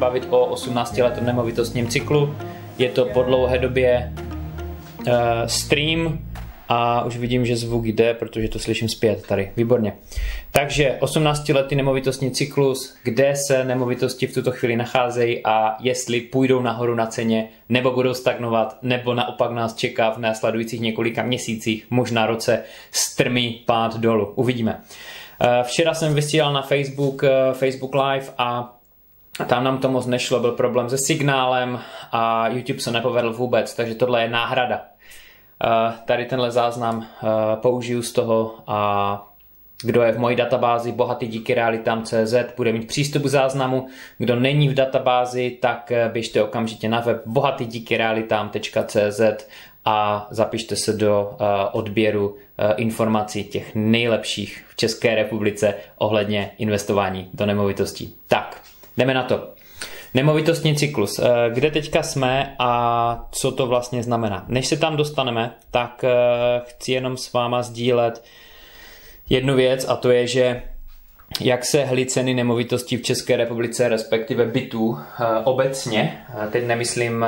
bavit o 18-letém nemovitostním cyklu. Je to po dlouhé době stream a už vidím, že zvuk jde, protože to slyším zpět tady. Výborně. Takže 18-letý nemovitostní cyklus, kde se nemovitosti v tuto chvíli nacházejí a jestli půjdou nahoru na ceně, nebo budou stagnovat, nebo naopak nás čeká v následujících několika měsících, možná roce, strmý pád dolů. Uvidíme. Včera jsem vysílal na Facebook Live a tam nám to moc nešlo, byl problém se signálem a YouTube se nepovedl vůbec, takže tohle je náhrada. Tady tenhle záznam použiju z toho a kdo je v mojí databázi bohatydikyrealitam.cz bude mít přístup k záznamu. Kdo není v databázi, tak běžte okamžitě na web bohatydikyrealitam.cz a zapište se do odběru informací těch nejlepších v České republice ohledně investování do nemovitostí. Tak, jdeme na to. Nemovitostní cyklus. Kde teďka jsme a co to vlastně znamená? Než se tam dostaneme, tak chci jenom s váma sdílet jednu věc a to je, že jak se hlí ceny nemovitostí v České republice, respektive bytů obecně, teď nemyslím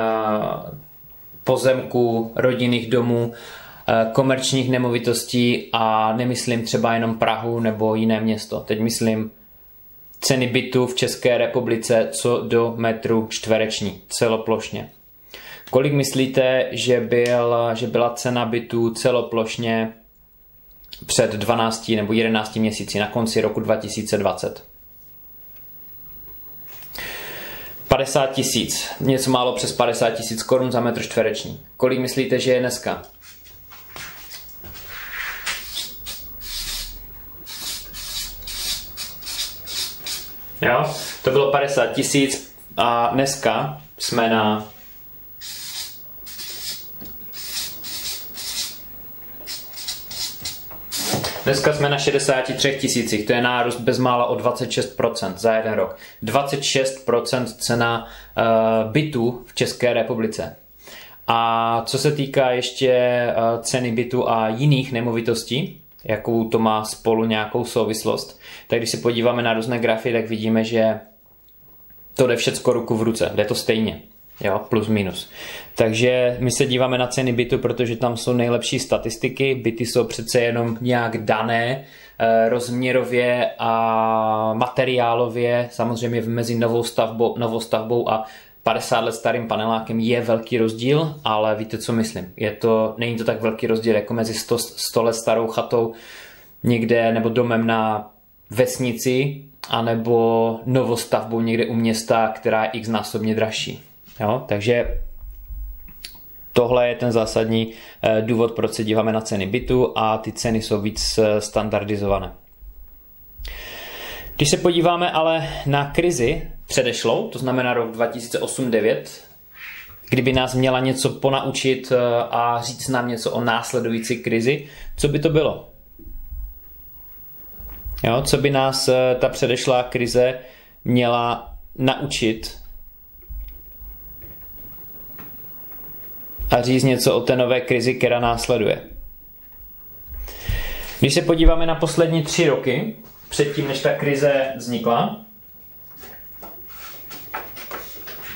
pozemků, rodinných domů, komerčních nemovitostí a nemyslím třeba jenom Prahu nebo jiné město. Teď myslím ceny bytů v České republice co do metru čtvereční, celoplošně. Kolik myslíte, že byla cena bytů celoplošně před 12 nebo 11 měsíci na konci roku 2020? 50 tisíc, něco málo přes 50 tisíc korun za metr čtvereční. Kolik myslíte, že je dneska? 50 tisíc a dneska jsme na 63 tisících, to je nárůst bezmála o 26% za jeden rok. 26% cena bytu v České republice. A co se týká ještě ceny bytu a jiných nemovitostí, jakou to má spolu nějakou souvislost, tak když se podíváme na různé grafy, tak vidíme, že to jde všecko ruku v ruce, jde to stejně, jo, plus minus. Takže my se díváme na ceny bytu, protože tam jsou nejlepší statistiky, byty jsou přece jenom nějak dané rozměrově a materiálově, samozřejmě mezi novou stavbou a 50 let starým panelákem je velký rozdíl, ale víte, co myslím, není to tak velký rozdíl jako mezi 100 let starou chatou někde nebo domem na vesnici, anebo novostavbou někde u města, která je x-násobně dražší. Jo? Takže tohle je ten zásadní důvod, proč se díváme na ceny bytu a ty ceny jsou víc standardizované. Když se podíváme ale na krizi předešlou, to znamená rok 2008-2009, kdyby nás měla něco ponaučit a říct nám něco o následující krizi, co by to bylo? Jo, co by nás ta předešlá krize měla naučit a říct něco o té nové krizi, která následuje. Když se podíváme na poslední 3 roky, předtím, než ta krize vznikla,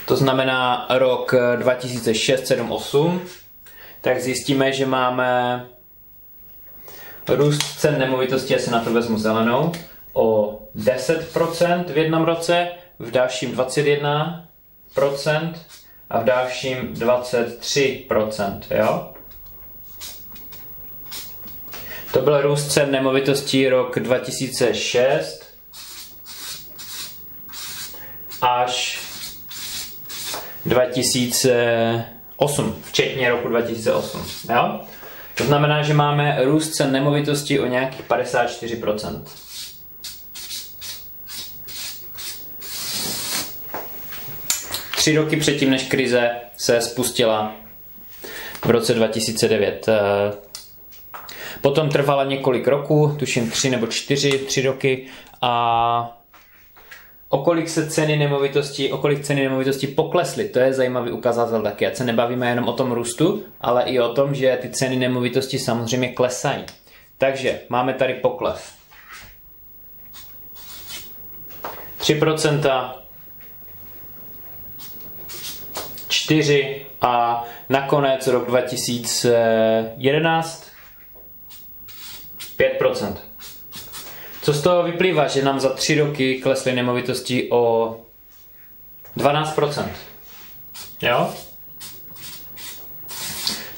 to znamená rok 2006, 7, 8, tak zjistíme, že máme růst cen nemovitosti, já si na to vezmu zelenou, o 10% v jednom roce, v dalším 21% a v dalším 23%. Jo? To byl růst cen nemovitostí rok 2006 až 2008, včetně roku 2008. Jo? To znamená, že máme růst cen nemovitosti o nějakých 54%. Tři roky předtím, než krize se spustila v roce 2009. Potom trvala několik roků, tuším 3 nebo 4 roky a o kolik ceny nemovitosti poklesly, to je zajímavý ukazatel taky. Ať se nebavíme jenom o tom růstu, ale i o tom, že ty ceny nemovitosti samozřejmě klesají. Takže máme tady pokles. 3%, 4 a nakonec rok 2011 5%. Co z toho vyplývá, že nám za 3 roky klesly nemovitosti o 12%. Jo?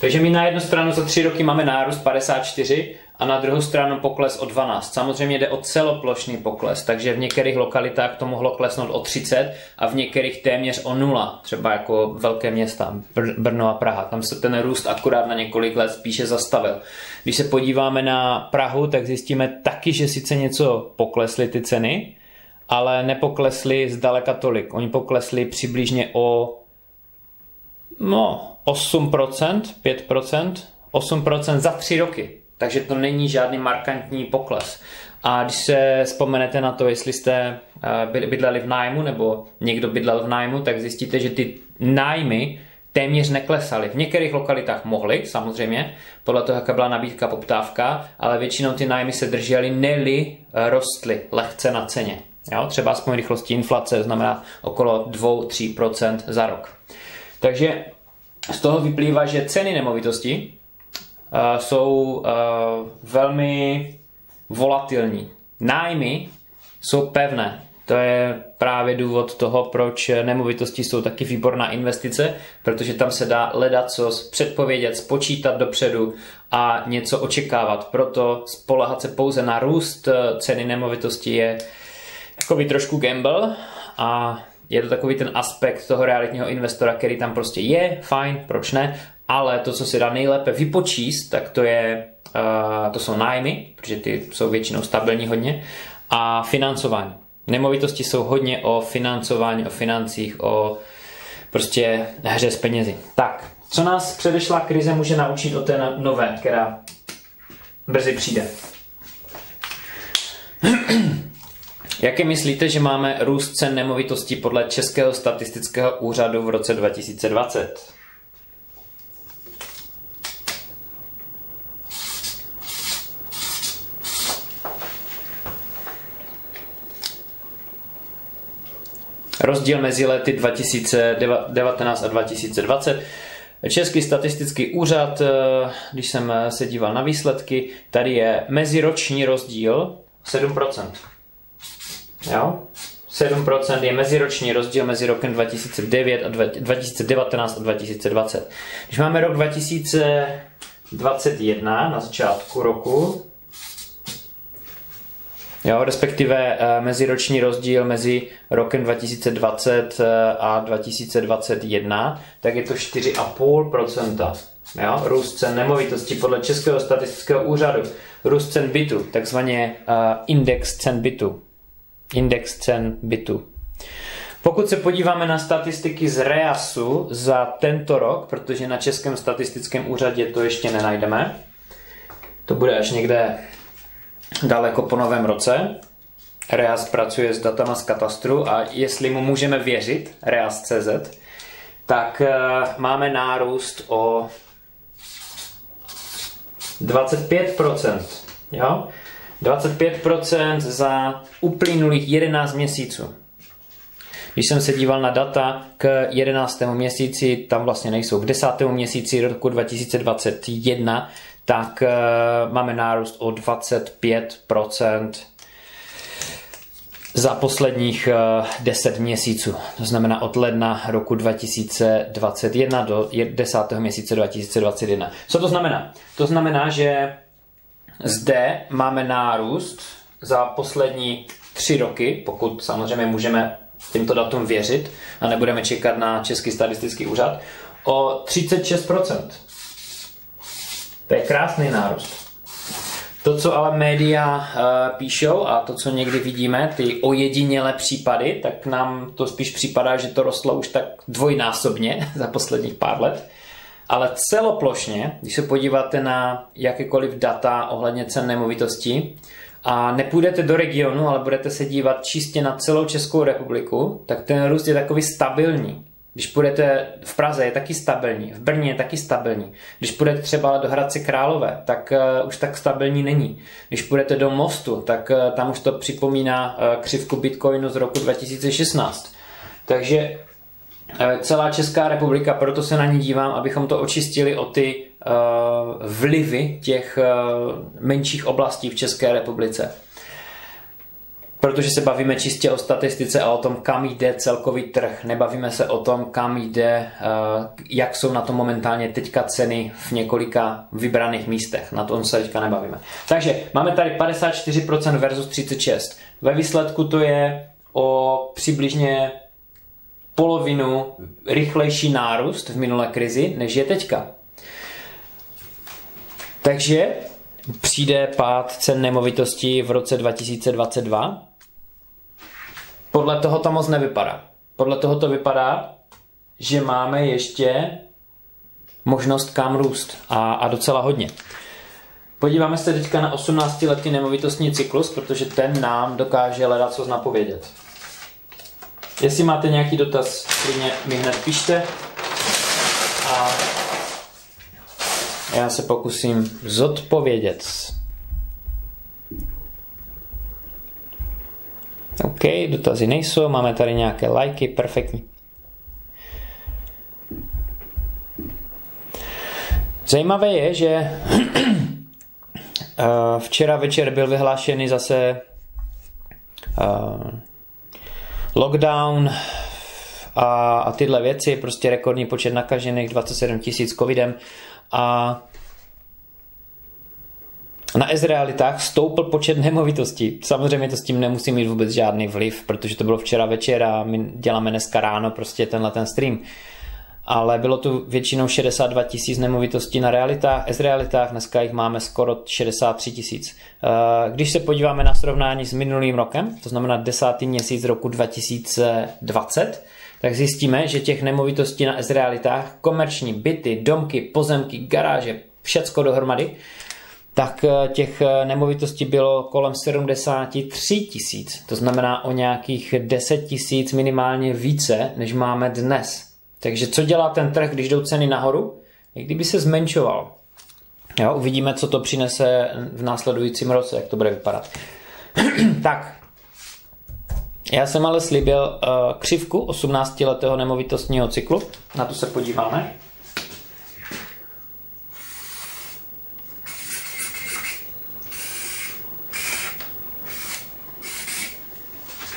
Takže my na jednu stranu za 3 roky máme nárůst 54 a na druhou stranu pokles o 12. Samozřejmě jde o celoplošný pokles, takže v některých lokalitách to mohlo klesnout o 30 a v některých téměř o 0, třeba jako velké města, Brno a Praha. Tam se ten růst akorát na několik let spíše zastavil. Když se podíváme na Prahu, tak zjistíme taky, že sice něco poklesly ty ceny, ale nepoklesly zdaleka tolik. Oni poklesli přibližně o 8%, 5%, 8% za 3 roky. Takže to není žádný markantní pokles. A když se vzpomenete na to, jestli jste bydleli v nájmu nebo někdo bydlel v nájmu, tak zjistíte, že ty nájmy téměř neklesaly. V některých lokalitách mohly, samozřejmě, podle toho, jaká byla nabídka, poptávka, ale většinou ty nájmy se držely, ne-li rostly lehce na ceně. Jo? Třeba aspoň rychlostí inflace, znamená okolo 2-3% za rok. Takže z toho vyplývá, že ceny nemovitosti jsou velmi volatilní. Nájmy jsou pevné. To je právě důvod toho, proč nemovitosti jsou taky výborná investice, protože tam se dá ledaco předpovědět, spočítat dopředu a něco očekávat. Proto spoléhat se pouze na růst ceny nemovitosti je takový trošku gamble a je to takový ten aspekt toho realitního investora, který tam prostě je, fajn, proč ne, ale to, co se dá nejlépe vypočíst, tak to jsou nájmy, protože ty jsou většinou stabilní hodně, a financování. Nemovitosti jsou hodně o financování, o financích, o prostě hře s penězi. Tak, co nás předešlá krize může naučit o té nové, která brzy přijde? Jaké myslíte, že máme růst cen nemovitostí podle Českého statistického úřadu v roce 2020? Rozdíl mezi lety 2019 a 2020. Český statistický úřad, když jsem se díval na výsledky, tady je meziroční rozdíl 7%. Jo? 7% je meziroční rozdíl mezi rokem 2019 a 2020. Když máme rok 2021 na začátku roku, jo, respektive meziroční rozdíl mezi rokem 2020 a 2021, tak je to 4,5%. Jo? Růst cen nemovitostí podle Českého statistického úřadu. Růst cen bytu, takzvaně index cen bytu. Index cen bytu. Pokud se podíváme na statistiky z REASu za tento rok, protože na Českém statistickém úřadě to ještě nenajdeme, to bude až někde daleko po novém roce. REAS pracuje s datama z katastru a jestli mu můžeme věřit, reas.cz, tak máme nárůst o 25%. Jo? 25% za uplynulých 11 měsíců. Když jsem se díval na data k 11. měsíci, tam vlastně nejsou, k 10. měsíci roku 2021, tak máme nárůst o 25% za posledních 10 měsíců. To znamená od ledna roku 2021 do 10. měsíce 2021. Co to znamená? To znamená, že zde máme nárůst za poslední 3 roky, pokud samozřejmě můžeme těmto datům věřit a nebudeme čekat na Český statistický úřad, o 36%. To je krásný nárůst. To, co ale média píšou a to, co někdy vidíme, ty ojedinělé případy, tak nám to spíš připadá, že to rostlo už tak dvojnásobně za posledních pár let. Ale celoplošně, když se podíváte na jakékoliv data ohledně cen nemovitostí a nepůjdete do regionu, ale budete se dívat čistě na celou Českou republiku, tak ten růst je takový stabilní. Když půjdete v Praze, je taky stabilní, v Brně je taky stabilní. Když půjdete třeba do Hradce Králové, tak už tak stabilní není. Když půjdete do Mostu, tak tam už to připomíná křivku Bitcoinu z roku 2016. Takže celá Česká republika, proto se na ní dívám, abychom to očistili o ty vlivy těch menších oblastí v České republice. Protože se bavíme čistě o statistice a o tom, kam jde celkový trh. Nebavíme se o tom, kam jde, jak jsou na to momentálně teďka ceny v několika vybraných místech. Na tom se teďka nebavíme. Takže máme tady 54% versus 36%. Ve výsledku to je o přibližně polovinu rychlejší nárůst v minulé krizi, než je teďka. Takže přijde pád cen nemovitostí v roce 2022? Podle toho to moc nevypadá. Podle toho to vypadá, že máme ještě možnost kam růst a docela hodně. Podíváme se teďka na 18-letý nemovitostní cyklus, protože ten nám dokáže ledacos napovědět. Jestli máte nějaký dotaz, klidně mi hned pište a já se pokusím zodpovědět. OK, dotazy nejsou, máme tady nějaké lajky, perfektní. Zajímavé je, že včera večer byl vyhlášený zase lockdown a tyhle věci, prostě rekordní počet nakažených, 27 tisíc covidem. A na Izraelitách stoupl počet nemovitostí. Samozřejmě to s tím nemusí mít vůbec žádný vliv, protože to bylo včera večer a my děláme dneska ráno prostě tenhle stream. Ale bylo tu většinou 62 tisíc nemovitostí na Izraelitách, dneska jich máme skoro 63 tisíc. Když se podíváme na srovnání s minulým rokem, to znamená 10. měsíc roku 2020, tak zjistíme, že těch nemovitostí na Izraelitách, komerční byty, domky, pozemky, garáže, všecko dohromady, tak těch nemovitostí bylo kolem 73 tisíc. To znamená o nějakých 10 tisíc minimálně více, než máme dnes. Takže co dělá ten trh, když jdou ceny nahoru? Kdyby se zmenšoval. Jo, uvidíme, co to přinese v následujícím roce, jak to bude vypadat. Tak. Já jsem ale slíbil křivku 18-letého nemovitostního cyklu. Na to se podíváme.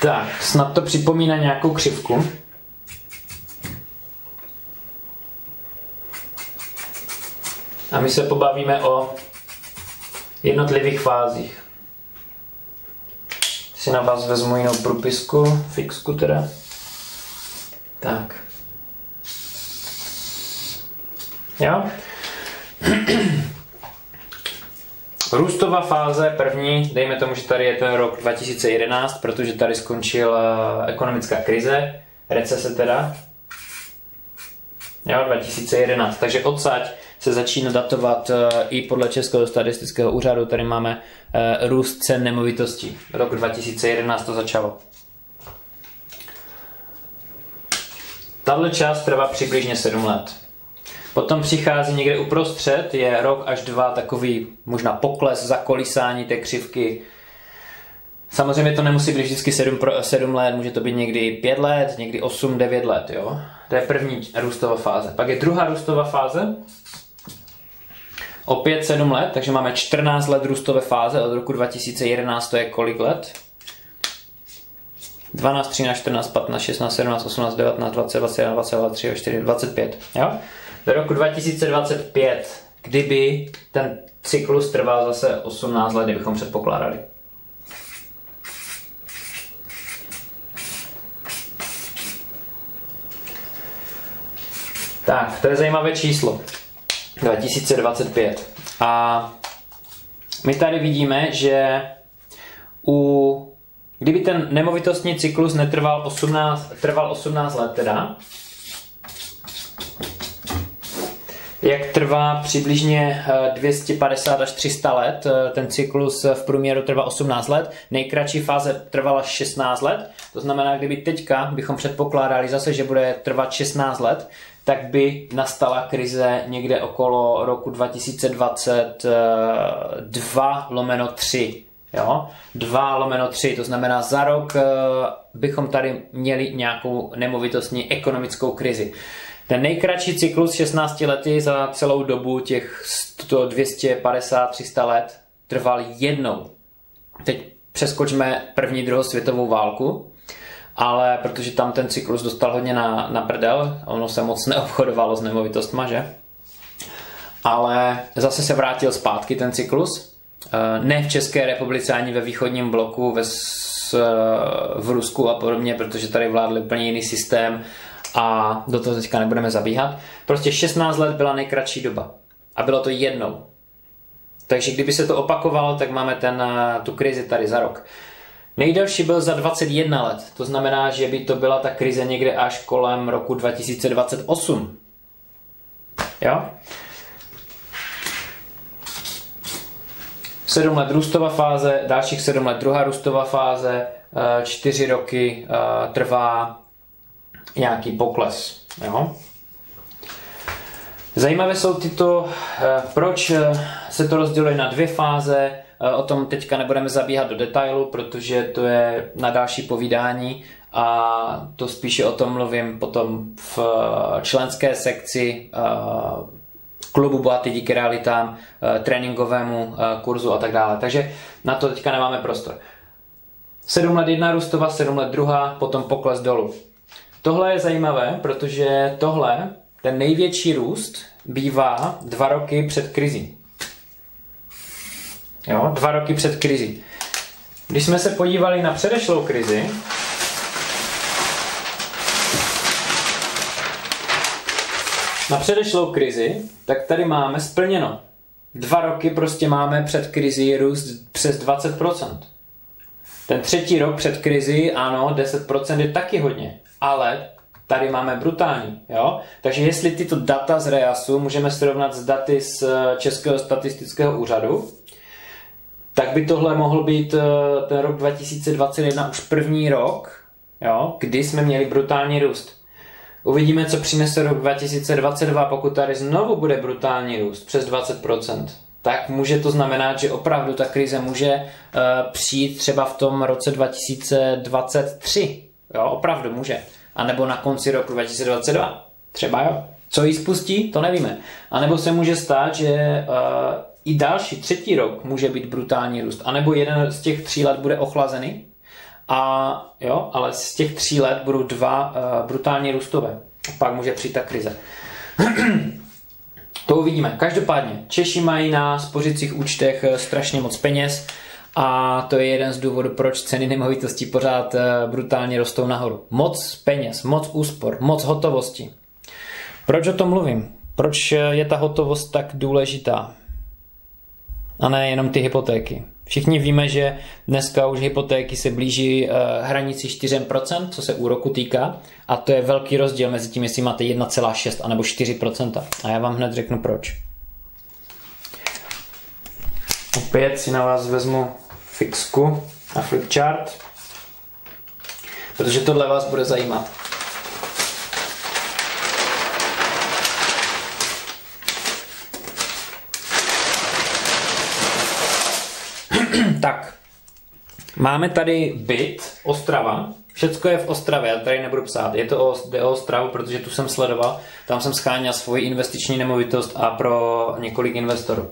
Tak, snad to připomíná nějakou křivku. A my se pobavíme o jednotlivých fázích. Si na vás vezmu jinou propisku, fixku teda. Tak. Jo. Růstová fáze první, dejme tomu, že tady je ten rok 2011, protože tady skončila ekonomická krize, recese teda. Jo, 2011, takže odsaď se začíná datovat i podle Českého statistického úřadu, tady máme růst cen nemovitostí. Rok 2011 to začalo. Tato část trvá přibližně 7 let. Potom přichází někde uprostřed, je rok až dva takový možná pokles, zakolísání té křivky. Samozřejmě to nemusí být vždycky 7 let, může to být někdy 5 let, někdy 8, 9 let. Jo? To je první růstová fáze. Pak je druhá růstová fáze. Opět 7 let, takže máme 14 let růstové fáze, od roku 2011 to je kolik let? 12, 13, 14, 15, 16, 17, 18, 19, 20, 21, 22, 23, 24, 25. Jo? Do roku 2025, kdyby ten cyklus trval zase 18 let, kdybychom předpokládali. Tak, to je zajímavé číslo. 2025. A my tady vidíme, že kdyby ten nemovitostní cyklus trval 18 let teda, jak trvá přibližně 250 až 300 let, ten cyklus v průměru trvá 18 let, nejkratší fáze trvala 16 let, to znamená, kdyby teďka bychom předpokládali zase, že bude trvat 16 let, tak by nastala krize někde okolo roku 2022/3. Jo? 2/3, to znamená za rok bychom tady měli nějakou nemovitostní ekonomickou krizi. Ten nejkratší cyklus 16 lety za celou dobu těch 100, 250, 300 let trval jednou. Teď přeskočme první, druhou světovou válku, ale protože tam ten cyklus dostal hodně na prdel, ono se moc neobchodovalo s nemovitostma, že? Ale zase se vrátil zpátky ten cyklus. Ne v České republice, ani ve východním bloku, v Rusku a podobně, protože tady vládl úplně jiný systém a do toho teďka nebudeme zabíhat. Prostě 16 let byla nejkratší doba a bylo to jednou. Takže kdyby se to opakovalo, tak máme tu krizi tady za rok. Nejdelší byl za 21 let, to znamená, že by to byla ta krize někde až kolem roku 2028. Jo? 7 let růstová fáze, dalších 7 let druhá růstová fáze, 4 roky trvá nějaký pokles. Jo? Zajímavé jsou tyto, proč se to rozděluje na dvě fáze, o tom teďka nebudeme zabíhat do detailu, protože to je na další povídání a to spíše o tom mluvím potom v členské sekci klubu Bohatý díky realitám, tréninkovému kurzu a tak dále. Takže na to teďka nemáme prostor. 7 let jedna růstová, 7 let druhá, potom pokles dolů. Tohle je zajímavé, protože tohle, ten největší růst, bývá 2 roky před krizí. Jo, 2 roky před krizí. Když jsme se podívali na předešlou krizi, tak tady máme splněno. 2 roky prostě máme před krizí růst přes 20%. Ten třetí rok před krizí, ano, 10% je taky hodně, ale tady máme brutální. Jo? Takže jestli tyto data z REASu můžeme srovnat s daty z Českého statistického úřadu, tak by tohle mohl být ten rok 2021 už první rok, jo, kdy jsme měli brutální růst. Uvidíme, co přinese rok 2022, pokud tady znovu bude brutální růst přes 20%, tak může to znamenat, že opravdu ta krize může přijít třeba v tom roce 2023. Jo, opravdu může. A nebo na konci roku 2022. Třeba jo. Co ji spustí, to nevíme. A nebo se může stát, že i další třetí rok může být brutální růst. A nebo jeden z těch 3 let bude ochlazený. A jo, ale z těch 3 let budou 2 brutální růstové. Pak může přijít ta krize. To uvidíme. Každopádně Češi mají na spořicích účtech strašně moc peněz a to je jeden z důvodů, proč ceny nemovitostí pořád brutálně rostou nahoru. Moc peněz, moc úspor, moc hotovosti. Proč o tom mluvím? Proč je ta hotovost tak důležitá? A ne jenom ty hypotéky. Všichni víme, že dneska už hypotéky se blíží hranici 4%, co se úroku týká, a to je velký rozdíl mezi tím, jestli máte 1,6 anebo 4%. A já vám hned řeknu proč. Opět si na vás vezmu fixku a flipchart, protože tohle vás bude zajímat. Tak, máme tady byt, Ostrava, všecko je v Ostravě, já tady nebudu psát, jde o Ostravu, protože tu jsem sledoval, tam jsem sháněl svoji investiční nemovitost a pro několik investorů.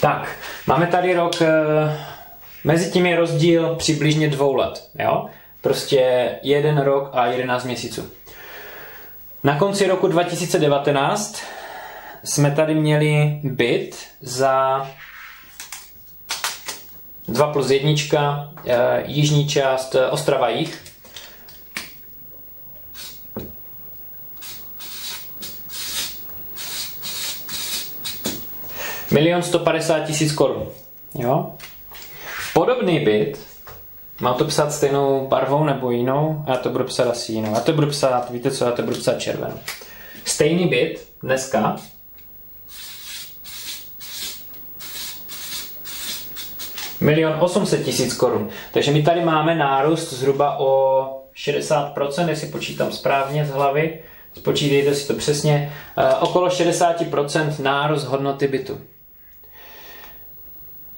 Tak, máme tady rok, mezi tím je rozdíl přibližně 2 let, jo? Prostě 1 rok a 11 měsíců. Na konci roku 2019 jsme tady měli byt za 2+1, jižní část Ostrava jih. Milion 150 000 korun. Jo? Podobný byt, mám to psat stejnou barvou nebo jinou, já to budu psát asi jinou. Já to budu psát, víte co, já to budu psát červenou. Stejný byt dneska 1 800 000 korun. Takže my tady máme nárůst zhruba o 60%, jestli počítám správně z hlavy, spočítejte si to přesně, okolo 60% nárůst hodnoty bytu.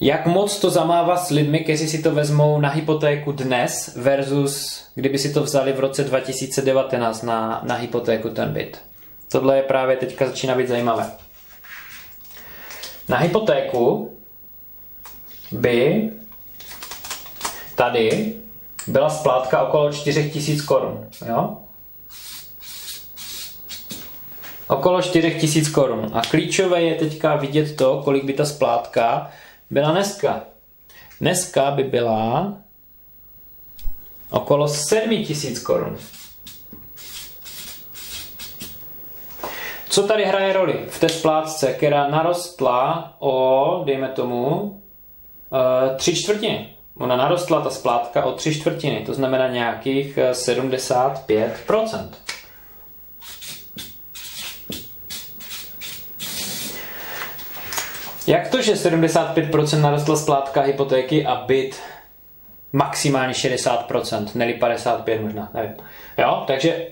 Jak moc to zamává s lidmi, kteří si to vezmou na hypotéku dnes versus kdyby si to vzali v roce 2019 na hypotéku ten byt. Tohle je právě teďka začíná být zajímavé. Na hypotéku by tady byla splátka okolo 4 000 korun. Jo? Okolo 4 000 korun. A klíčové je teďka vidět to, kolik by ta splátka byla dneska. Dneska by byla okolo 7 000 korun. Co tady hraje roli? V té splátce, která narostla o, dejme tomu, 3/4. Ona narostla, ta splátka, o 3/4, to znamená nějakých 75%. Jak to, že 75% narostla splátka hypotéky a byt maximálně 60%, ne 55% možná, nevím. Jo, takže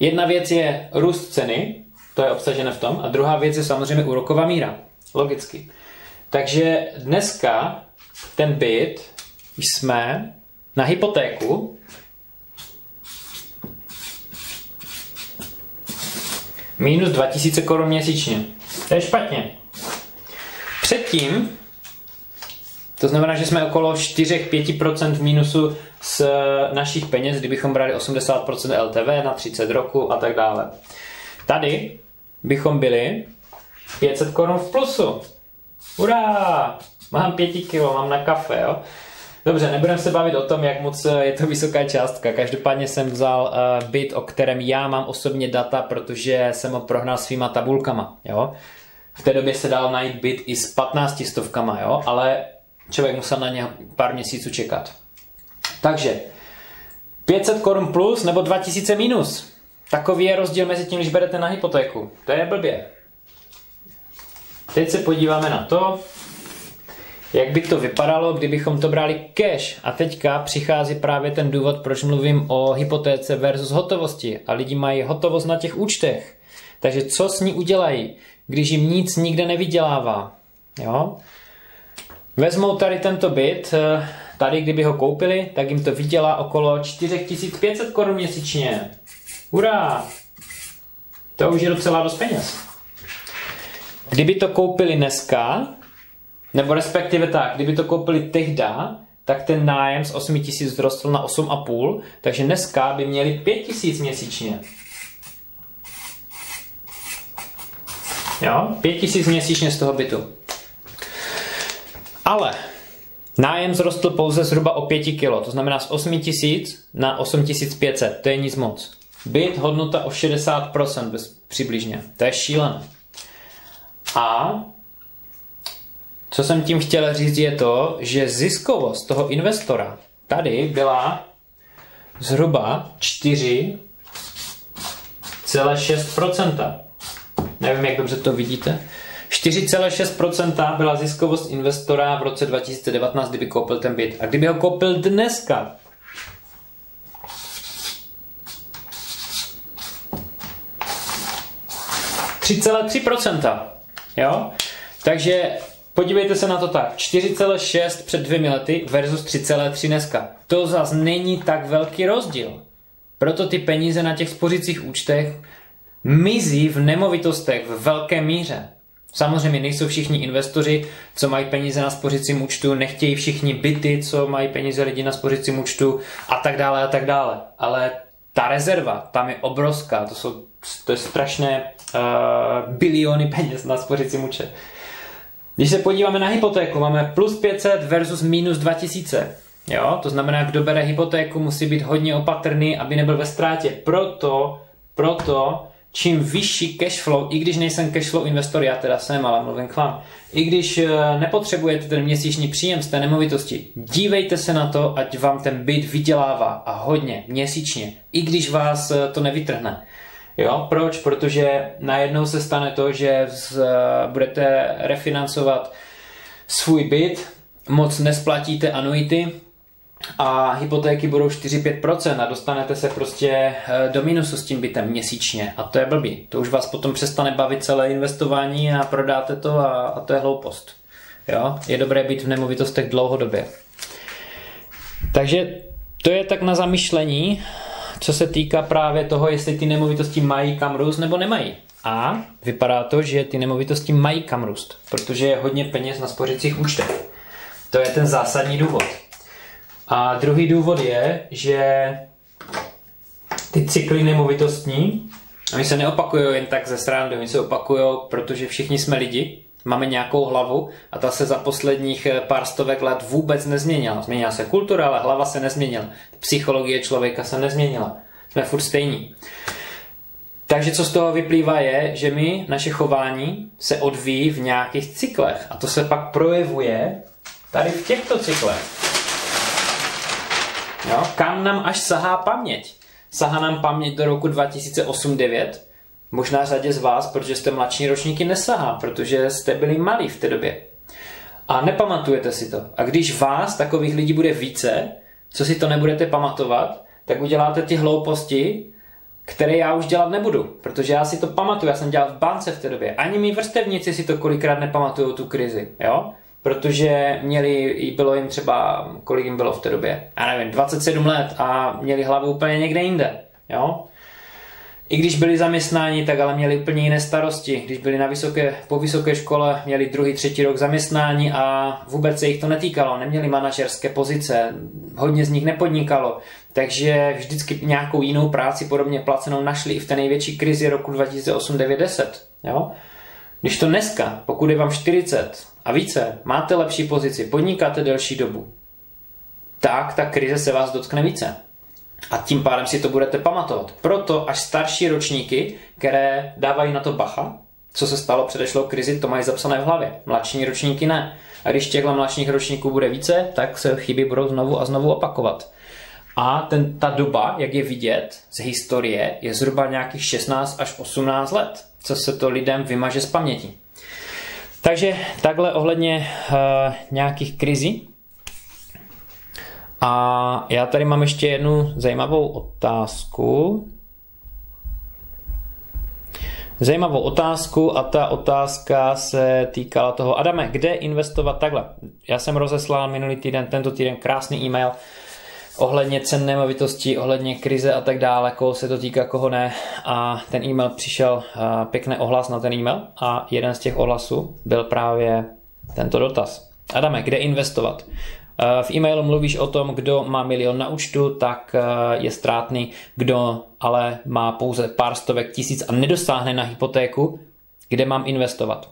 jedna věc je růst ceny, to je obsaženo v tom, a druhá věc je samozřejmě úroková míra, logicky. Takže dneska ten byt jsme na hypotéku minus 2 000 korun měsíčně. To je špatně. Předtím, to znamená, že jsme okolo 4-5% v mínusu z našich peněz, kdybychom brali 80% LTV na 30 roku a tak dále. Tady bychom byli 500 korun v plusu. Hurá! Mám 5 kilo, mám na kafe, jo? Dobře, nebudeme se bavit o tom, jak moc je to vysoká částka. Každopádně jsem vzal byt, o kterém já mám osobně data, protože jsem ho prohnal svýma tabulkama, jo? V té době se dal najít byt i s 15 stovkama, jo? Ale člověk musel na ně pár měsíců čekat. Takže 500 korun plus nebo 2000 minus. Takový je rozdíl mezi tím, když berete na hypotéku. To je blbě. Teď se podíváme na to, jak by to vypadalo, kdybychom to brali cash. A teďka přichází právě ten důvod, proč mluvím o hypotéce versus hotovosti. A lidi mají hotovost na těch účtech. Takže co s ní udělají, když jim nic nikde nevydělává? Jo? Vezmou tady tento byt, tady kdyby ho koupili, tak jim to vydělá okolo 4500 korun měsíčně. Hurá! To už je docela dost peněz. Kdyby to koupili dneska, nebo respektive tak, kdyby to koupili tehda, tak ten nájem z 8 000 vzrostl na 8,5, takže dneska by měli 5 000 měsíčně. Jo, 5 000 měsíčně z toho bytu. Ale nájem vzrostl pouze zhruba o 5 kg, to znamená z 8 000 na 8500, to je nic moc. Byt hodnota o 60% přibližně, to je šílené. A co jsem tím chtěl říct je to, že ziskovost toho investora tady byla zhruba 4,6%. Nevím, jak dobře to vidíte. 4,6% byla ziskovost investora v roce 2019, kdyby koupil ten byt. A kdyby ho koupil dneska, jo? Takže podívejte se na to tak. 4,6 před 2 lety versus 3,3 dneska. To zase není tak velký rozdíl. Proto ty peníze na těch spořících účtech mizí v nemovitostech v velké míře. Samozřejmě nejsou všichni investoři, co mají peníze na spořícím účtu, nechtějí všichni byty, co mají peníze lidi na spořícím účtu a tak dále a tak dále. Ale ta rezerva, tam je obrovská, to je strašné biliony peněz na spořícím účtu. Když se podíváme na hypotéku, máme plus 500 versus minus 2000. Jo? To znamená, kdo bere hypotéku, musí být hodně opatrný, aby nebyl ve ztrátě. Proto čím vyšší cashflow, i když nejsem cashflow investor, já teda jsem, ale mluvím k vám, i když nepotřebujete ten měsíční příjem z té nemovitosti, dívejte se na to, ať vám ten byt vydělává a hodně, měsíčně, i když vás to nevytrhne. Jo, proč? Protože najednou se stane to, že budete refinancovat svůj byt moc nesplatíte anuity a hypotéky budou 4-5% a dostanete se prostě do minusu s tím bytem měsíčně a to je blbý. To už vás potom přestane bavit celé investování a prodáte to a to je hloupost. Jo? Je dobré být v nemovitostech dlouhodobě. Takže to je tak na zamyšlení, co se týká právě toho, jestli ty nemovitosti mají kam růst nebo nemají. A vypadá to, že ty nemovitosti mají kam růst, protože je hodně peněz na spořicích účtech. To je ten zásadní důvod. A druhý důvod je, že ty cykly nemovitostní, oni se neopakují jen tak ze srandy, oni se opakují, protože všichni jsme lidi, máme nějakou hlavu a ta se za posledních pár stovek let vůbec nezměnila. Změnila se kultura, ale hlava se nezměnila. Psychologie člověka se nezměnila. Jsme furt stejní. Takže co z toho vyplývá je, že my, naše chování se odvíjí v nějakých cyklech a to se pak projevuje tady v těchto cyklech. Jo? Kam nám až sahá paměť? Sahá nám paměť do roku 2008-2009. Možná řadě z vás, protože jste mladší ročníky, nesahá, protože jste byli malí v té době. A nepamatujete si to. A když vás, takových lidí, bude více, co si to nebudete pamatovat, tak uděláte ty hlouposti, které já už dělat nebudu, protože já si to pamatuju, já jsem dělal v bance v té době. Ani mý vrstevníci si to kolikrát nepamatují, tu krizi, jo? Protože bylo jim třeba, kolik jim bylo v té době, já nevím, 27 let a měli hlavu úplně někde jinde, jo? I když byli zaměstnáni, tak ale měli úplně jiné starosti. Když byli po vysoké škole, měli druhý, třetí rok zaměstnání a vůbec se jich to netýkalo. Neměli manažerské pozice, hodně z nich nepodnikalo. Takže vždycky nějakou jinou práci podobně placenou našli i v té největší krizi roku 2008-2010. Jo? Když to dneska, pokud je vám 40 a více, máte lepší pozici, podnikáte delší dobu, tak ta krize se vás dotkne více. A tím pádem si to budete pamatovat. Proto až starší ročníky, které dávají na to bacha, co se stalo předešlou krizi, to mají zapsané v hlavě. Mladší ročníky ne. A když těchto mladších ročníků bude více, tak se chyby budou znovu a znovu opakovat. A ta doba, jak je vidět z historie, je zhruba nějakých 16 až 18 let, co se to lidem vymaže z paměti. Takže takhle ohledně nějakých krizí. A já tady mám ještě jednu zajímavou otázku. A ta otázka se týkala toho, Adame, kde investovat takhle? Já jsem rozeslal minulý týden, tento týden krásný e-mail ohledně cen nemovitostí, ohledně krize a tak dále, koho se to týká, koho ne. A ten e-mail přišel, pěkný ohlas na ten e-mail a jeden z těch ohlasů byl právě tento dotaz. Adame, kde investovat? V e-mailu mluvíš o tom, kdo má milion na účtu, tak je ztrátný, kdo ale má pouze pár stovek tisíc a nedosáhne na hypotéku, kde mám investovat?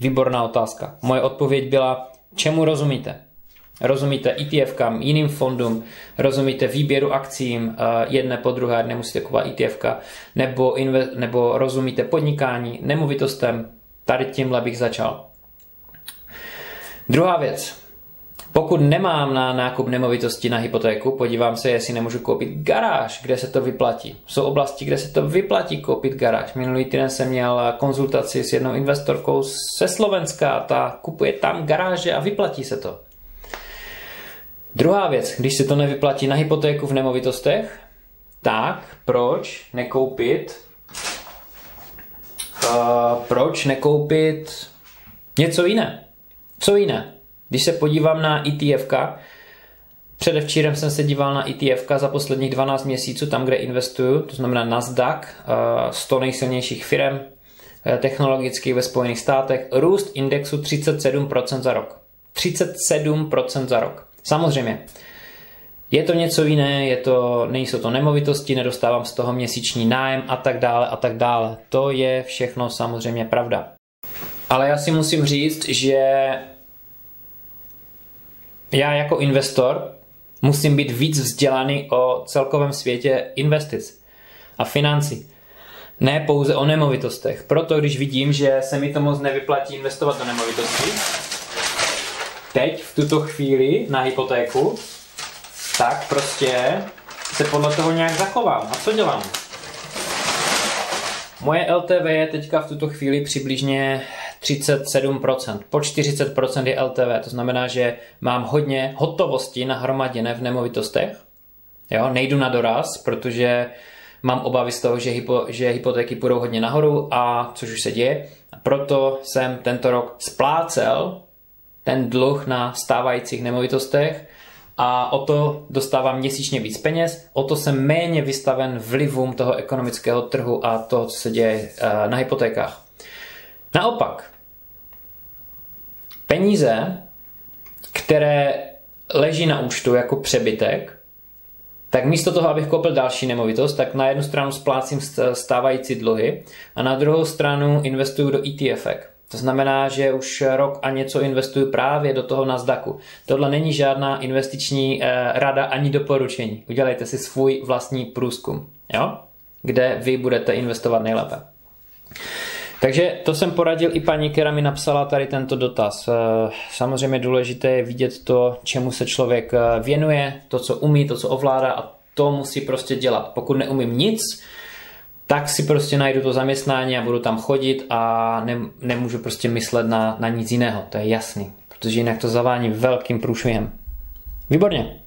Výborná otázka. Moje odpověď byla, čemu rozumíte? Rozumíte ETF-kam, jiným fondům, rozumíte výběru akcím, jedné po druhé, nemusíte kupovat ETF-ka, nebo rozumíte podnikání, nemovitostem, tady tímhle bych začal. Druhá věc. Pokud nemám na nákup nemovitosti na hypotéku, podívám se, jestli nemůžu koupit garáž, kde se to vyplatí. Jsou oblasti, kde se to vyplatí koupit garáž. Minulý týden jsem měl konzultaci s jednou investorkou ze Slovenska, ta kupuje tam garáže a vyplatí se to. Druhá věc, když se to nevyplatí na hypotéku v nemovitostech, tak proč nekoupit něco jiné? Co jiné? Když se podívám na ETF-ka, předevčírem jsem se díval na ETF-ka za posledních 12 měsíců, tam, kde investuju, to znamená Nasdaq, 100 nejsilnějších firm technologických ve Spojených státech, růst indexu 37% za rok. 37% za rok. Samozřejmě, je to něco jiné, nejsou to nemovitosti, nedostávám z toho měsíční nájem a tak dále a tak dále. To je všechno samozřejmě pravda. Ale já si musím říct, že já jako investor musím být víc vzdělaný o celkovém světě investic a financí. Ne pouze o nemovitostech. Proto když vidím, že se mi to moc nevyplatí investovat do nemovitostí, teď v tuto chvíli na hypotéku, tak prostě se podle toho nějak zachovám. A co dělám? Moje LTV je teďka v tuto chvíli přibližně 37%. Po 40% je LTV, to znamená, že mám hodně hotovosti nahromaděné v nemovitostech. Jo, nejdu na doraz, protože mám obavy z toho, že hypotéky půjdou hodně nahoru, a což už se děje. A proto jsem tento rok splácel ten dluh na stávajících nemovitostech a o to dostávám měsíčně víc peněz, o to jsem méně vystaven vlivům toho ekonomického trhu a toho, co se děje na hypotékách. Naopak, peníze, které leží na účtu jako přebytek, tak místo toho, abych koupil další nemovitost, tak na jednu stranu splácím stávající dluhy a na druhou stranu investuju do ETFek. To znamená, že už rok a něco investuju právě do toho Nasdaqu. Tohle není žádná investiční rada ani doporučení. Udělejte si svůj vlastní průzkum, jo? Kde vy budete investovat nejlépe. Takže to jsem poradil i paní, která mi napsala tady tento dotaz. Samozřejmě důležité je vidět to, čemu se člověk věnuje, to, co umí, to, co ovládá, a to musí prostě dělat. Pokud neumím nic, tak si prostě najdu to zaměstnání a budu tam chodit a nemůžu prostě myslet na nic jiného, to je jasný, protože jinak to zavání velkým průšvihem. Výborně.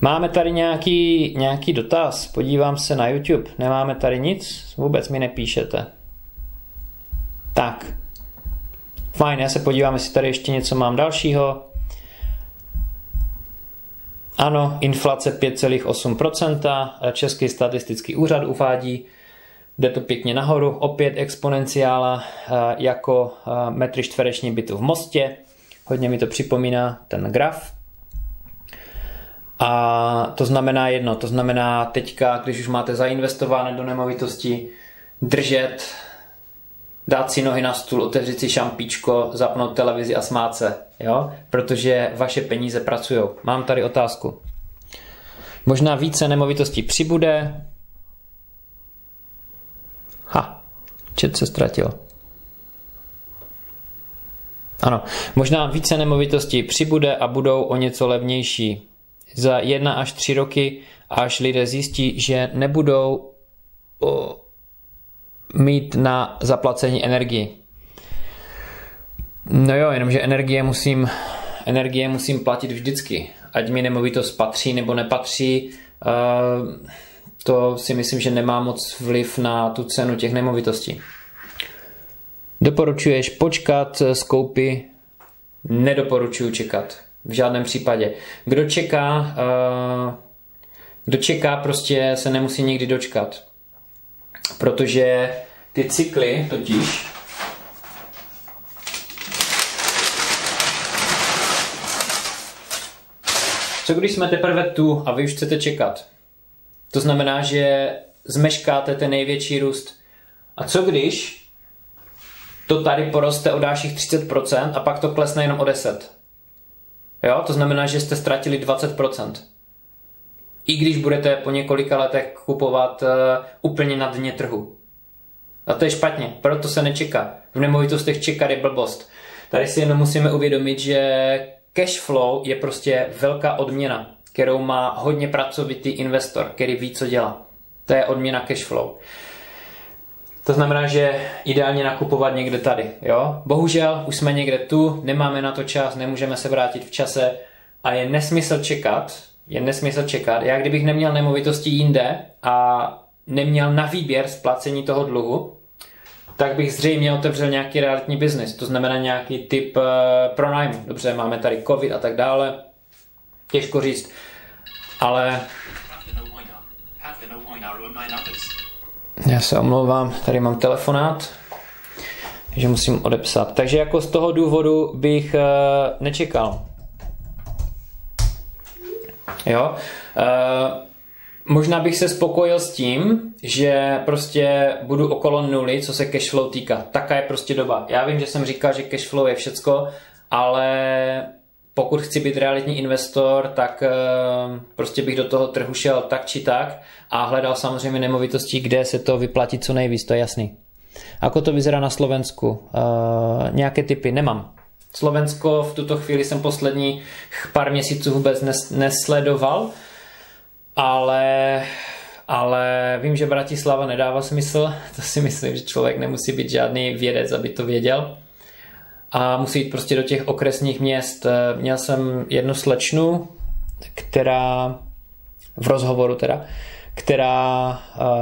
Máme tady nějaký dotaz, podívám se na YouTube, nemáme tady nic, vůbec mi nepíšete. Tak, fajn, já se podívám, jestli tady ještě něco mám dalšího. Ano, inflace 5,8%, Český statistický úřad uvádí, jde to pěkně nahoru, opět exponenciála jako metry čtvereční bytu v Mostě, hodně mi to připomíná ten graf. A to znamená jedno, to znamená teďka, když už máte zainvestováno do nemovitosti, držet, dát si nohy na stůl, otevřít si šampíčko, zapnout televizi a smát se, jo? Protože vaše peníze pracují. Mám tady otázku. Možná více nemovitostí přibude. Chat se ztratil. Ano, možná více nemovitostí přibude a budou o něco levnější. Za 1 až 3 roky, až lidé zjistí, že nebudou mít na zaplacení energii. No jo, jenomže energie musím platit vždycky. Ať mi nemovitost patří nebo nepatří, to si myslím, že nemá moc vliv na tu cenu těch nemovitostí. Doporučuješ počkat s koupí? Nedoporučuju čekat. V žádném případě. Kdo čeká, prostě se nemusí nikdy dočkat. Protože ty cykly totiž co když jsme teprve tu a vy už chcete čekat? To znamená, že zmeškáte ten největší růst. A co když to tady poroste o dalších 30% a pak to klesne jenom o 10%? Jo? To znamená, že jste ztratili 20%. I když budete po několika letech kupovat úplně na dně trhu. A to je špatně, proto se nečeká. V nemovitostech čekat je blbost. Tady si jenom musíme uvědomit, že cash flow je prostě velká odměna, kterou má hodně pracovitý investor, který ví, co dělá. To je odměna cash flow. To znamená, že ideálně nakupovat někde tady. Jo? Bohužel už jsme někde tu, nemáme na to čas, nemůžeme se vrátit v čase a je nesmysl čekat. Je nesmysl čekat. Já kdybych neměl nemovitosti jinde a neměl na výběr splacení toho dluhu, tak bych zřejmě otevřel nějaký realitní biznis. To znamená nějaký typ pronájmu. Dobře, máme tady covid a tak dále. Těžko říct. Ale... Já se omlouvám, tady mám telefonát, takže musím odepsat. Takže jako z toho důvodu bych nečekal. Jo? Možná bych se spokojil s tím, že prostě budu okolo nuly, co se cashflow týká. Taká je prostě doba. Já vím, že jsem říkal, že cashflow je všecko, ale pokud chci být realitní investor, tak prostě bych do toho trhu šel tak či tak a hledal samozřejmě nemovitosti, kde se to vyplatí co nejvíc, to je jasný. Ako to vyzerá na Slovensku? Nějaké tipy? Nemám. Slovensko v tuto chvíli jsem poslední pár měsíců vůbec nesledoval, ale ale vím, že Bratislava nedává smysl, to si myslím, že člověk nemusí být žádný vědec, aby to věděl. A musí jít prostě do těch okresních měst. Měl jsem jednu slečnu, která v rozhovoru teda, která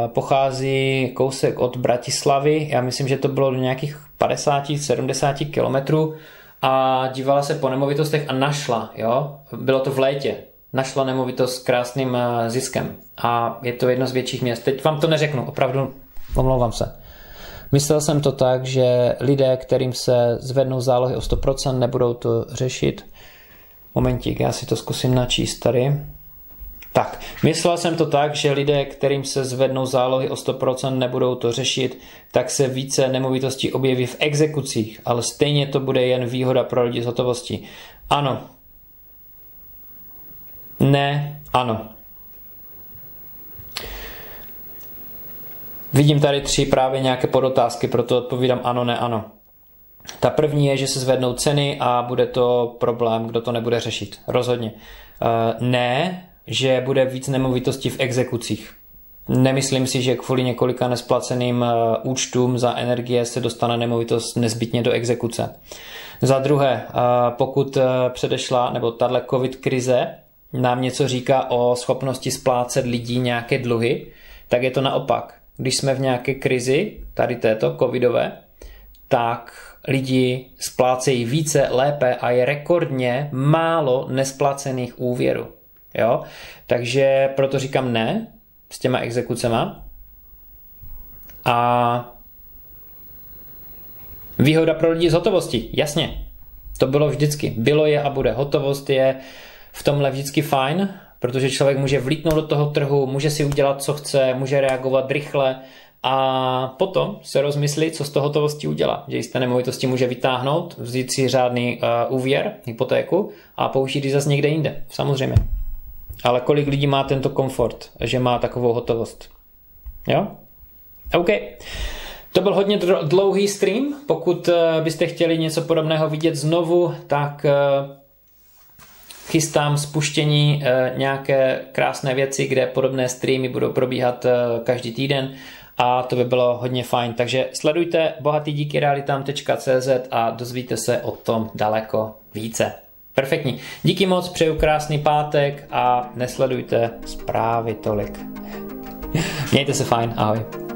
pochází kousek od Bratislavy, já myslím, že to bylo do nějakých 50-70 kilometrů, a dívala se po nemovitostech a našla, jo, bylo to v létě, našla nemovitost s krásným ziskem a je to jedno z větších měst. Teď vám to neřeknu, opravdu omlouvám se. Myslel jsem to tak, že lidé, kterým se zvednou zálohy o 100%, nebudou to řešit. Momentík, já si to zkusím načíst tady. Tak, myslel jsem to tak, že lidé, kterým se zvednou zálohy o 100%, nebudou to řešit, tak se více nemovitostí objeví v exekucích, ale stejně to bude jen výhoda pro lidi s hotovostí. Ano. Ne, ano. Vidím tady tři právě nějaké podotázky, proto odpovídám ano, ne, ano. Ta první je, že se zvednou ceny a bude to problém, kdo to nebude řešit. Rozhodně. Ne, že bude víc nemovitostí v exekucích. Nemyslím si, že kvůli několika nesplaceným účtům za energie se dostane nemovitost nezbytně do exekuce. Za druhé, pokud předešla, nebo tato covid krize nám něco říká o schopnosti splácet lidí nějaké dluhy, tak je to naopak. Když jsme v nějaké krizi, tady této covidové, tak lidi splácejí více, lépe a je rekordně málo nesplacených úvěrů. Jo? Takže proto říkám ne s těma exekucema. A výhoda pro lidi z hotovosti, jasně. To bylo vždycky. Bylo je a bude. Hotovost je v tomhle vždycky fajn, protože člověk může vlítnout do toho trhu, může si udělat, co chce, může reagovat rychle a potom se rozmyslí, co z toho hotovosti udělá. Že z té nemovitosti může vytáhnout, vzít si řádný úvěr, hypotéku a použít ji zase někde jinde, samozřejmě. Ale kolik lidí má tento komfort, že má takovou hotovost? Jo? OK. To byl hodně dlouhý stream. Pokud byste chtěli něco podobného vidět znovu, tak chystám spuštění nějaké krásné věci, kde podobné streamy budou probíhat každý týden a to by bylo hodně fajn. Takže sledujte bohatydikyrealitam.cz a dozvíte se o tom daleko více. Perfektní. Díky moc, přeju krásný pátek a nesledujte zprávy tolik. Mějte se fajn, ahoj.